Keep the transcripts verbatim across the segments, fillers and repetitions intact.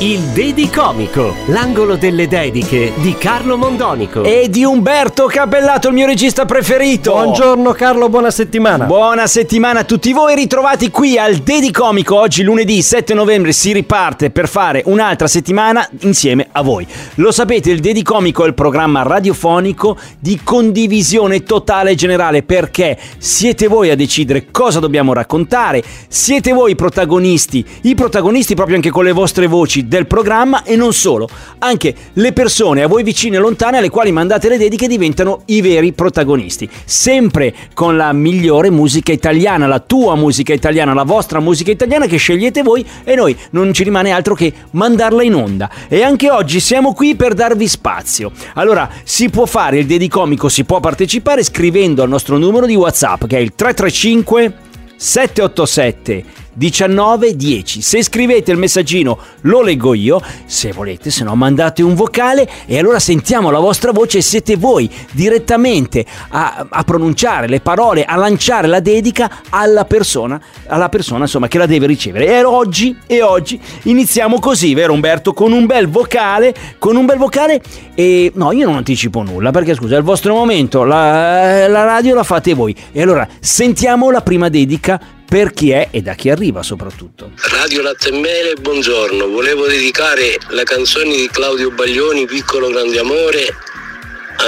Il Dedicomico, l'angolo delle dediche di Carlo Mondonico e di Umberto Cappellato, il mio regista preferito. Buongiorno Carlo, buona settimana. Buona settimana a tutti voi, ritrovati qui al Dedicomico. Oggi lunedì sette novembre si riparte per fare un'altra settimana insieme a voi. Lo sapete, il Dedicomico è il programma radiofonico di condivisione totale e generale, perché siete voi a decidere cosa dobbiamo raccontare, siete voi i protagonisti, i protagonisti proprio anche con le vostre voci del programma, e non solo, anche le persone a voi vicine e lontane alle quali mandate le dediche diventano i veri protagonisti, sempre con la migliore musica italiana, la tua musica italiana, la vostra musica italiana che scegliete voi, e noi non ci rimane altro che mandarla in onda. E anche oggi siamo qui per darvi spazio. Allora si può fare il Dedicomico, si può partecipare scrivendo al nostro numero di WhatsApp che è il tre tre cinque sette otto sette uno nove uno zero. Se scrivete il messaggino lo leggo io, se volete, se no mandate un vocale e allora sentiamo la vostra voce, e siete voi direttamente a, a pronunciare le parole, a lanciare la dedica alla persona, alla persona insomma che la deve ricevere. E oggi, e oggi iniziamo così, vero Umberto? Con un bel vocale, con un bel vocale e no, io non anticipo nulla perché scusa, è il vostro momento, la, la radio la fate voi. E allora sentiamo la prima dedica. Per chi è e da chi arriva soprattutto. Radio Latte e Miele, buongiorno. Volevo dedicare la canzone di Claudio Baglioni, Piccolo Grande Amore,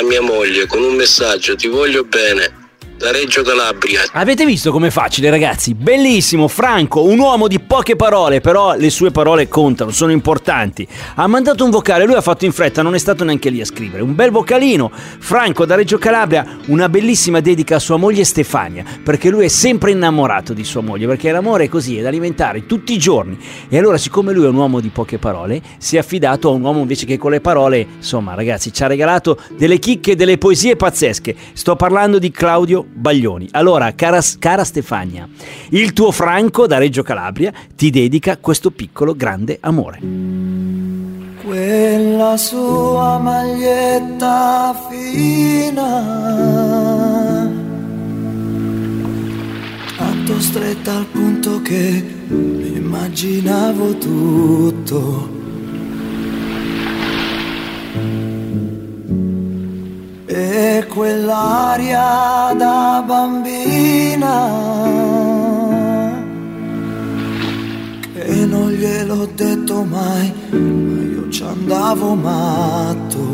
a mia moglie con un messaggio: ti voglio bene. Da Reggio Calabria. Avete visto com'è facile, ragazzi? Bellissimo, Franco, un uomo di poche parole, però le sue parole contano, sono importanti. Ha mandato un vocale, lui ha fatto in fretta, non è stato neanche lì a scrivere. Un bel vocalino, Franco da Reggio Calabria, una bellissima dedica a sua moglie Stefania, perché lui è sempre innamorato di sua moglie, perché l'amore è così, è da alimentare tutti i giorni. E allora, siccome lui è un uomo di poche parole, si è affidato a un uomo invece che con le parole, insomma, ragazzi, ci ha regalato delle chicche, delle poesie pazzesche. Sto parlando di Claudio Baglioni. Allora, cara, cara Stefania, il tuo Franco da Reggio Calabria ti dedica questo piccolo grande amore. Quella sua maglietta fina, tanto stretta al punto che immaginavo tutto. E quell'aria da bambina che non gliel'ho detto mai, ma io ci andavo matto.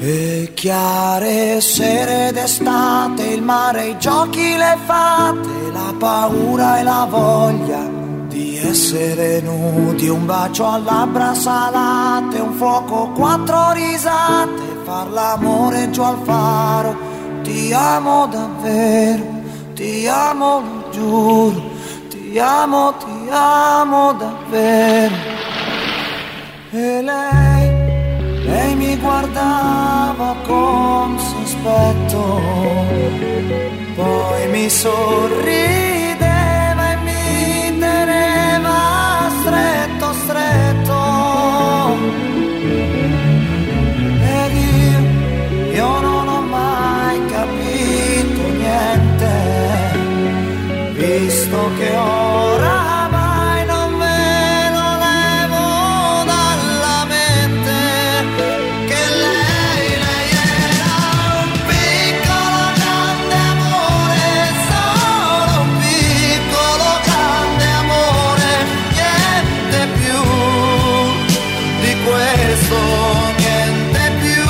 E chiare sere d'estate, il mare, i giochi, le fate, la paura e la voglia di essere nudi, un bacio a labbra salate, un fuoco, quattro risate, far l'amore giù al faro. Ti amo davvero, ti amo, lo giuro, ti amo, ti amo davvero. E lei, lei mi guardava con sospetto, poi mi sorrise. Stretto, stretto. Ed io, io non ho mai capito niente, visto che oramai non me lo levo dalla mente, che lei, lei era un piccolo grande amore, solo un piccolo grande amore. Questo niente più,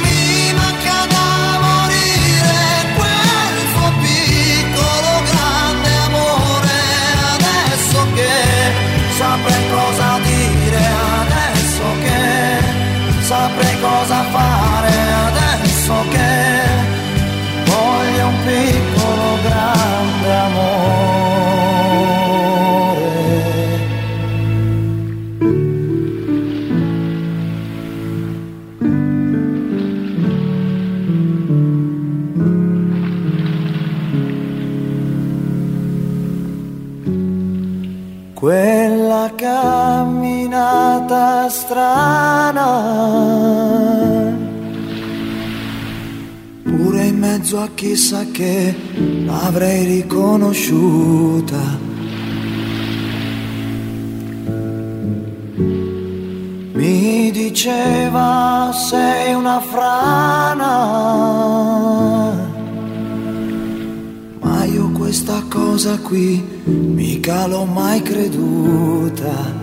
mi manca da morire quel suo cosa strana, pure in mezzo a chissà che l'avrei riconosciuta. Mi diceva sei una frana, ma io questa cosa qui mica l'ho mai creduta.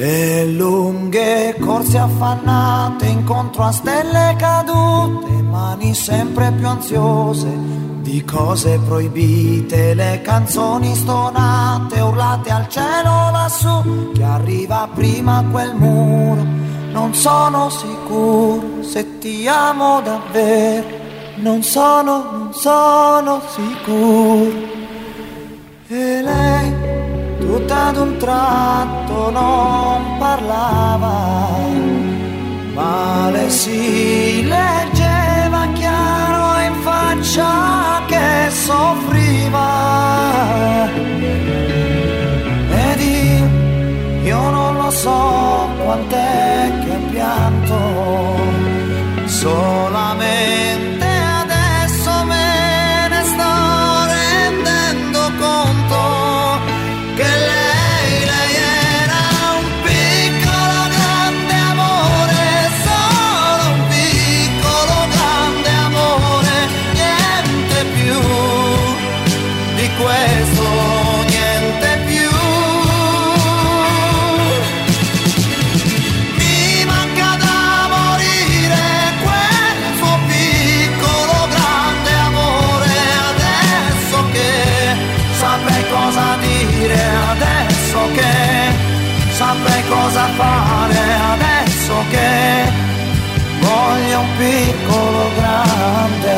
E lunghe corse affannate incontro a stelle cadute, mani sempre più ansiose di cose proibite, le canzoni stonate urlate al cielo lassù, chi arriva prima a quel muro non sono sicuro, se ti amo davvero non sono, non sono sicuro. E lei tutta ad un tratto non parlava, ma le si leggeva chiaro in faccia che soffriva. Ed io, io non lo so quant'è che pianto, solamente cosa fare adesso che voglio un piccolo grande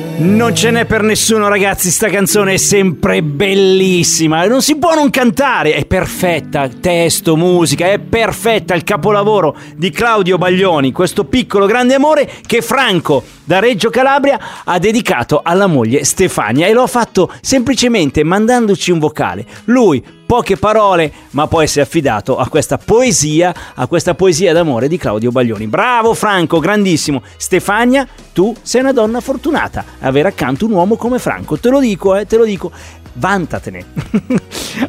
amore. Non ce n'è per nessuno, ragazzi, sta canzone è sempre bellissima, non si può non cantare, è perfetta, testo, musica, è perfetta, il capolavoro di Claudio Baglioni, questo piccolo grande amore che Franco da Reggio Calabria ha dedicato alla moglie Stefania, e lo ha fatto semplicemente mandandoci un vocale, lui poche parole, ma poi si è affidato a questa poesia, a questa poesia d'amore di Claudio Baglioni. Bravo Franco, grandissimo. Stefania, tu sei una donna fortunata, avere accanto un uomo come Franco, te lo dico, eh, te lo dico. Vantatene.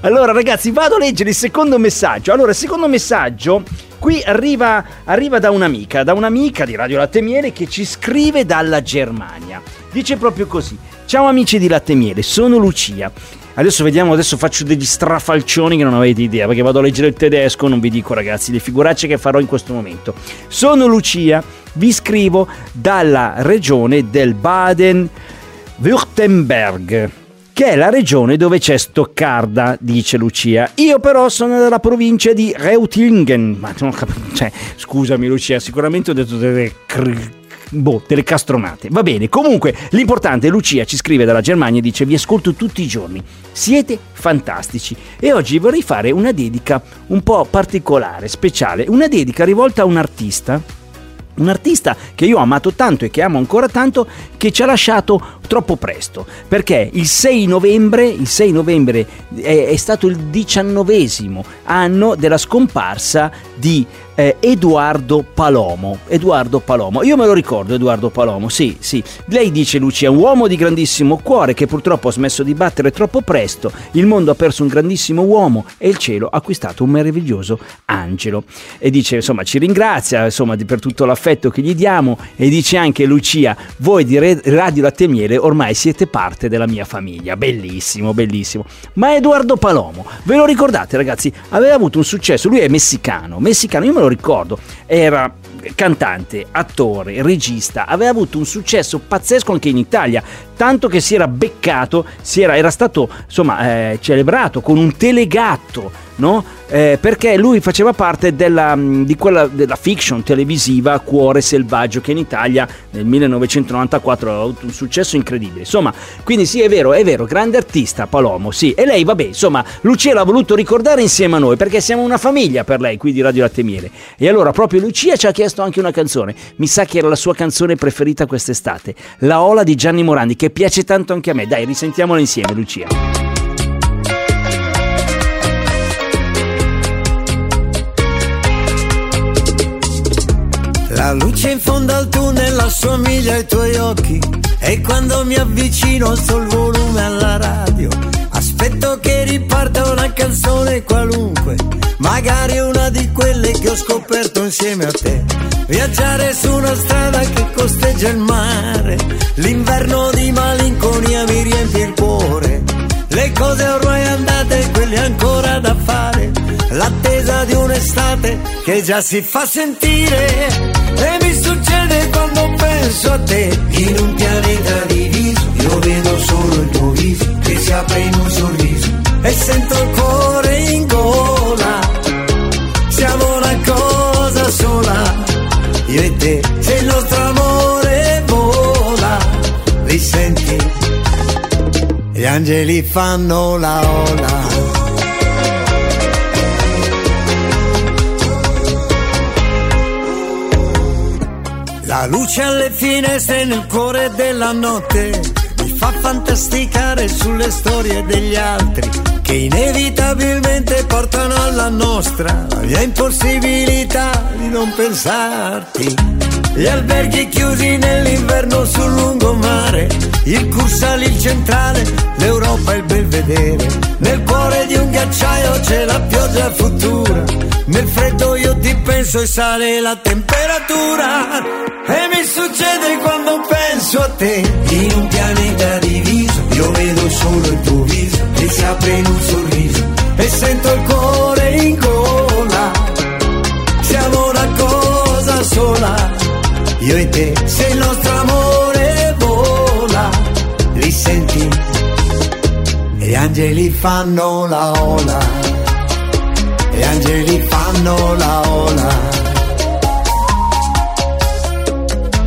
Allora ragazzi, vado a leggere il secondo messaggio. Allora, il secondo messaggio qui arriva, arriva da un'amica, da un'amica di Radio Latte e Miele che ci scrive dalla Germania. Dice proprio così: ciao amici di Latte e Miele, sono Lucia. Adesso vediamo, adesso faccio degli strafalcioni che non avete idea, perché vado a leggere il tedesco, non vi dico ragazzi le figuracce che farò in questo momento. Sono Lucia, vi scrivo dalla regione del Baden-Württemberg, che è la regione dove c'è Stoccarda, dice Lucia. Io però sono dalla provincia di Reutlingen. Ma non capisco, cioè, scusami Lucia, sicuramente ho detto delle cr- boh, delle castronate. Va bene, comunque l'importante, Lucia ci scrive dalla Germania e dice: vi ascolto tutti i giorni, siete fantastici e oggi vorrei fare una dedica un po' particolare, speciale, una dedica rivolta a un artista, un artista che io ho amato tanto e che amo ancora tanto, che ci ha lasciato troppo presto, perché il sei novembre, il sei novembre è, è stato il diciannovesimo anno della scomparsa di Eh, Eduardo Palomo. Eduardo Palomo, io me lo ricordo Eduardo Palomo, sì, sì. Lei dice, Lucia, un uomo di grandissimo cuore che purtroppo ha smesso di battere troppo presto. Il mondo ha perso un grandissimo uomo e il cielo ha acquistato un meraviglioso angelo. E dice, insomma, ci ringrazia, insomma, per tutto l'affetto che gli diamo. E dice anche, Lucia, voi di Radio Latte e Miele ormai siete parte della mia famiglia. Bellissimo, bellissimo. Ma Eduardo Palomo, ve lo ricordate ragazzi? Aveva avuto un successo, lui è messicano, messicano, io me lo Lo ricordo, era cantante, attore, regista, aveva avuto un successo pazzesco anche in Italia, tanto che si era beccato, si era, era stato insomma eh, celebrato con un telegatto, no? Eh, perché lui faceva parte della, di quella, della fiction televisiva Cuore selvaggio, che in Italia nel millenovecentonovantaquattro aveva avuto un successo incredibile, insomma, quindi sì, è vero, è vero, grande artista Palomo, sì. E lei, vabbè, insomma, Lucia l'ha voluto ricordare insieme a noi, perché siamo una famiglia per lei qui di Radio Latte e Miele, e allora proprio Lucia ci ha chiesto anche una canzone, mi sa che era la sua canzone preferita quest'estate, La Ola di Gianni Morandi, che piace tanto anche a me, dai, risentiamola insieme Lucia. La luce in fondo al tunnel assomiglia ai tuoi occhi, e quando mi avvicino alzo il volume alla radio. Aspetto che riparta una canzone qualunque, magari una di quelle che ho scoperto insieme a te. Viaggiare su una strada che costeggia il mare, l'inverno di malinconia mi riempie il cuore. Le cose ormai andate, quelle ancora da fare, l'attesa di un'estate che già si fa sentire. E mi succede quando penso a te, in un pianeta diviso io vedo solo il tuo viso che si apre in un sorriso, e sento il cuore in gola. Siamo una cosa sola, io e te, se il nostro amore vola. Li senti, gli angeli fanno la ola. La luce alle finestre nel cuore della notte mi fa fantasticare sulle storie degli altri, che inevitabilmente portano alla nostra la mia impossibilità di non pensarti. Gli alberghi chiusi nell'inverno sul lungomare, il Cursale, il Centrale, l'Europa e il Belvedere. Nel cuore di un ghiacciaio c'è la pioggia futura, nel freddo io ti penso e sale la temperatura. E mi succede quando penso a te, in un pianeta diviso io vedo solo il tuo viso che si apre in un sorriso, e sento il cuore in gola. Siamo una cosa sola, io e te, se il nostro amore vola. Li senti, gli angeli fanno la ola. Gli angeli fanno la ola.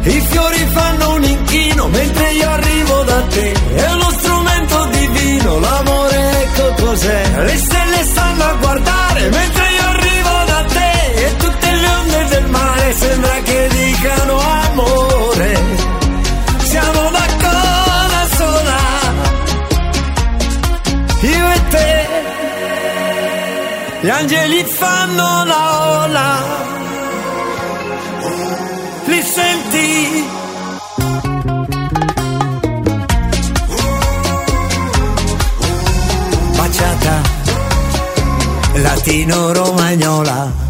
I fiori fanno un inchino mentre io arrivo da te, è uno strumento divino, l'amore ecco cos'è. Le stelle stanno a guardare mentre io arrivo da te, e tutte le onde del mare sembra che dicano amore. Siamo una cosa sola, io e te, gli angeli fanno la ola. Li senti? Baciata latino-romagnola.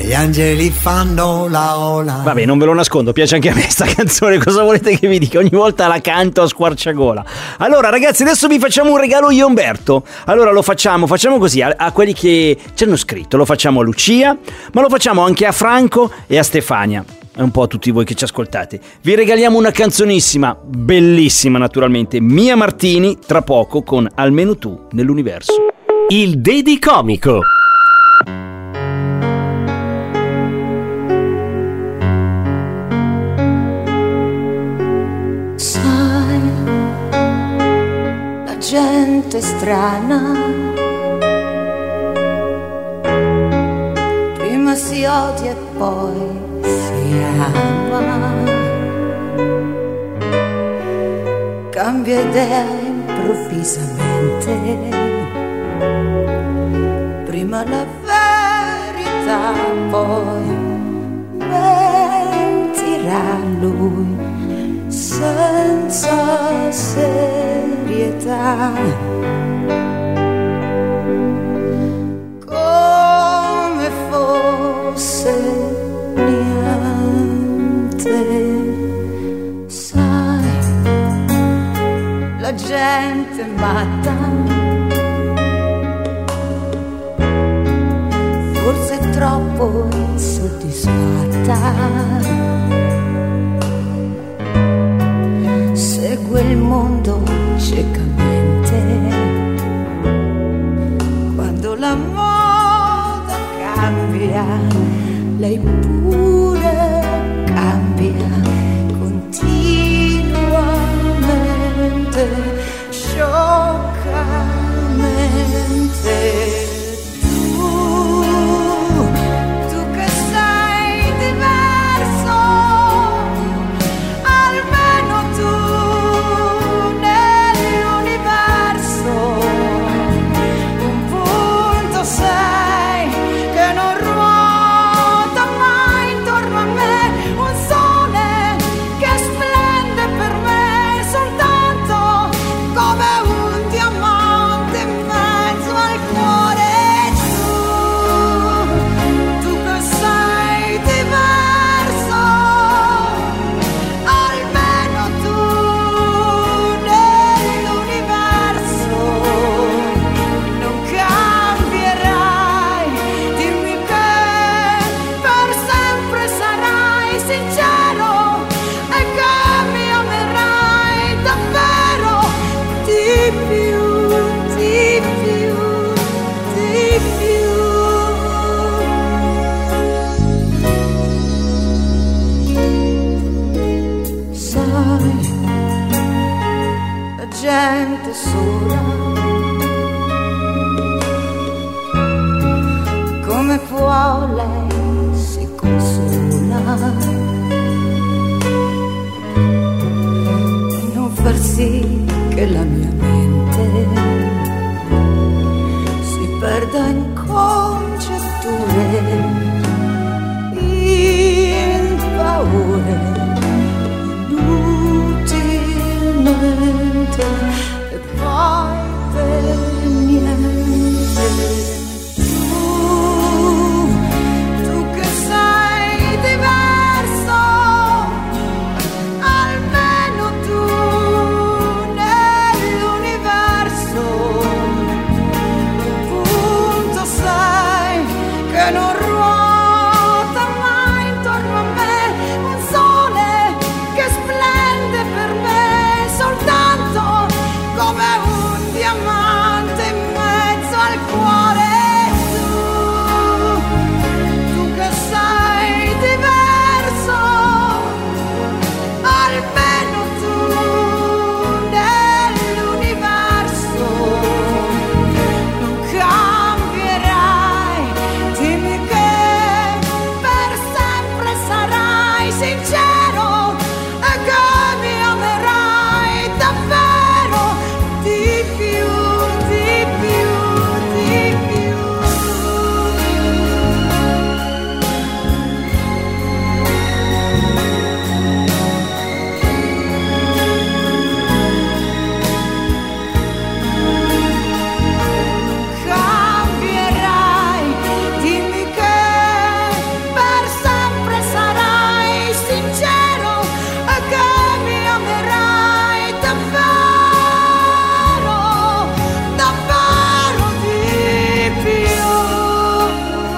Gli angeli fanno la ola. Vabbè, non ve lo nascondo, piace anche a me sta canzone. Cosa volete che vi dica? Ogni volta la canto a squarciagola. Allora ragazzi, adesso vi facciamo un regalo io e Umberto. Allora lo facciamo, facciamo così a, a quelli che ci hanno scritto. Lo facciamo a Lucia, ma lo facciamo anche a Franco e a Stefania, e un po' a tutti voi che ci ascoltate. Vi regaliamo una canzonissima, bellissima naturalmente, Mia Martini, tra poco con Almeno tu nell'universo. Il Dedicomico. Gente strana, prima si odia e poi si ama, cambia idea improvvisamente, prima la verità poi mentirà lui. Senza serietà, come fosse niente. Sai, la gente matta, forse è troppo insoddisfatta. Segue il mondo ciecamente, quando la moda cambia, lei pure cambia continuamente, scioccamente. Sei che non ruota mai intorno sincero e che mi amerai davvero di più, di più, di più. Sai, la gente sola come può lei si consola e non far sì che la mia mente si perda in congetture, in paure inutilmente e poi per niente.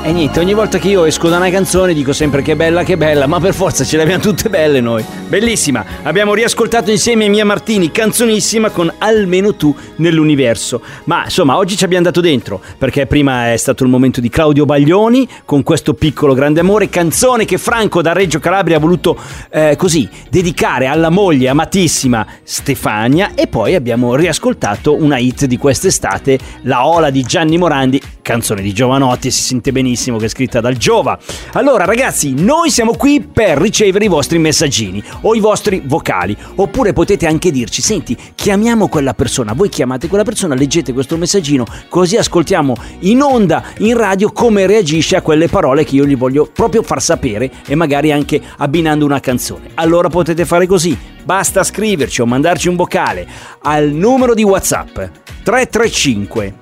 E niente, ogni volta che io esco da una canzone dico sempre che bella, che bella, ma per forza ce le abbiamo tutte belle noi. Bellissima, abbiamo riascoltato insieme Mia Martini, canzonissima con Almeno tu nell'universo. Ma insomma, oggi ci abbiamo dato dentro, perché prima è stato il momento di Claudio Baglioni con Questo piccolo grande amore, canzone che Franco da Reggio Calabria ha voluto eh, così dedicare alla moglie amatissima Stefania. E poi abbiamo riascoltato una hit di quest'estate, La Ola di Gianni Morandi, canzone di Giovanotti, si sente benissimo che è scritta dal Giova. Allora ragazzi, noi siamo qui per ricevere i vostri messaggini o i vostri vocali, oppure potete anche dirci: senti, chiamiamo quella persona, voi chiamate quella persona, leggete questo messaggino, così ascoltiamo in onda, in radio, come reagisce a quelle parole che io gli voglio proprio far sapere, e magari anche abbinando una canzone. Allora potete fare così, basta scriverci o mandarci un vocale al numero di WhatsApp tre tre cinque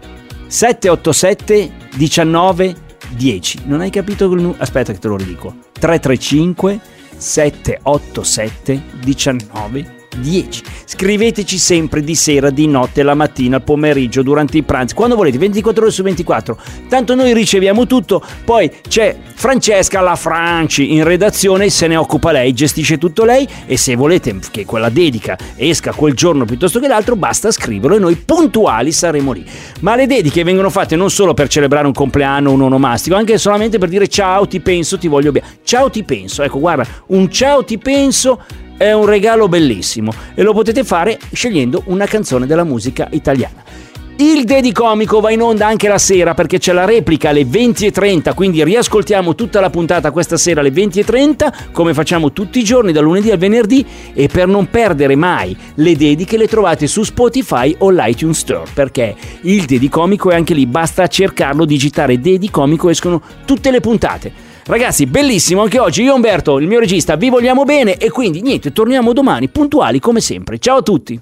sette otto sette uno nove dieci. Non hai capito quel numero? Aspetta che te lo ridico. Tre tre cinque sette otto sette uno nove dieci. Scriveteci sempre, di sera, di notte, la mattina, al pomeriggio, durante i pranzi, quando volete, ventiquattro ore su ventiquattro. Tanto noi riceviamo tutto. Poi c'è Francesca La Franci in redazione, se ne occupa lei, gestisce tutto lei, e se volete che quella dedica esca quel giorno piuttosto che l'altro, basta scriverlo e noi puntuali saremo lì. Ma le dediche vengono fatte non solo per celebrare un compleanno, un onomastico, anche solamente per dire ciao, ti penso, ti voglio bene. Ciao ti penso, ecco, guarda, un ciao ti penso è un regalo bellissimo, e lo potete fare scegliendo una canzone della musica italiana. Il Dedicomico va in onda anche la sera, perché c'è la replica alle venti e trenta, quindi riascoltiamo tutta la puntata questa sera alle venti e trenta, come facciamo tutti i giorni dal lunedì al venerdì. E per non perdere mai le dediche, le trovate su Spotify o l'iTunes Store, perché il Dedicomico è anche lì, basta cercarlo, digitare Dedicomico, escono tutte le puntate. Ragazzi, bellissimo anche oggi. Io, Umberto, il mio regista, vi vogliamo bene, e quindi niente, torniamo domani puntuali come sempre. Ciao a tutti.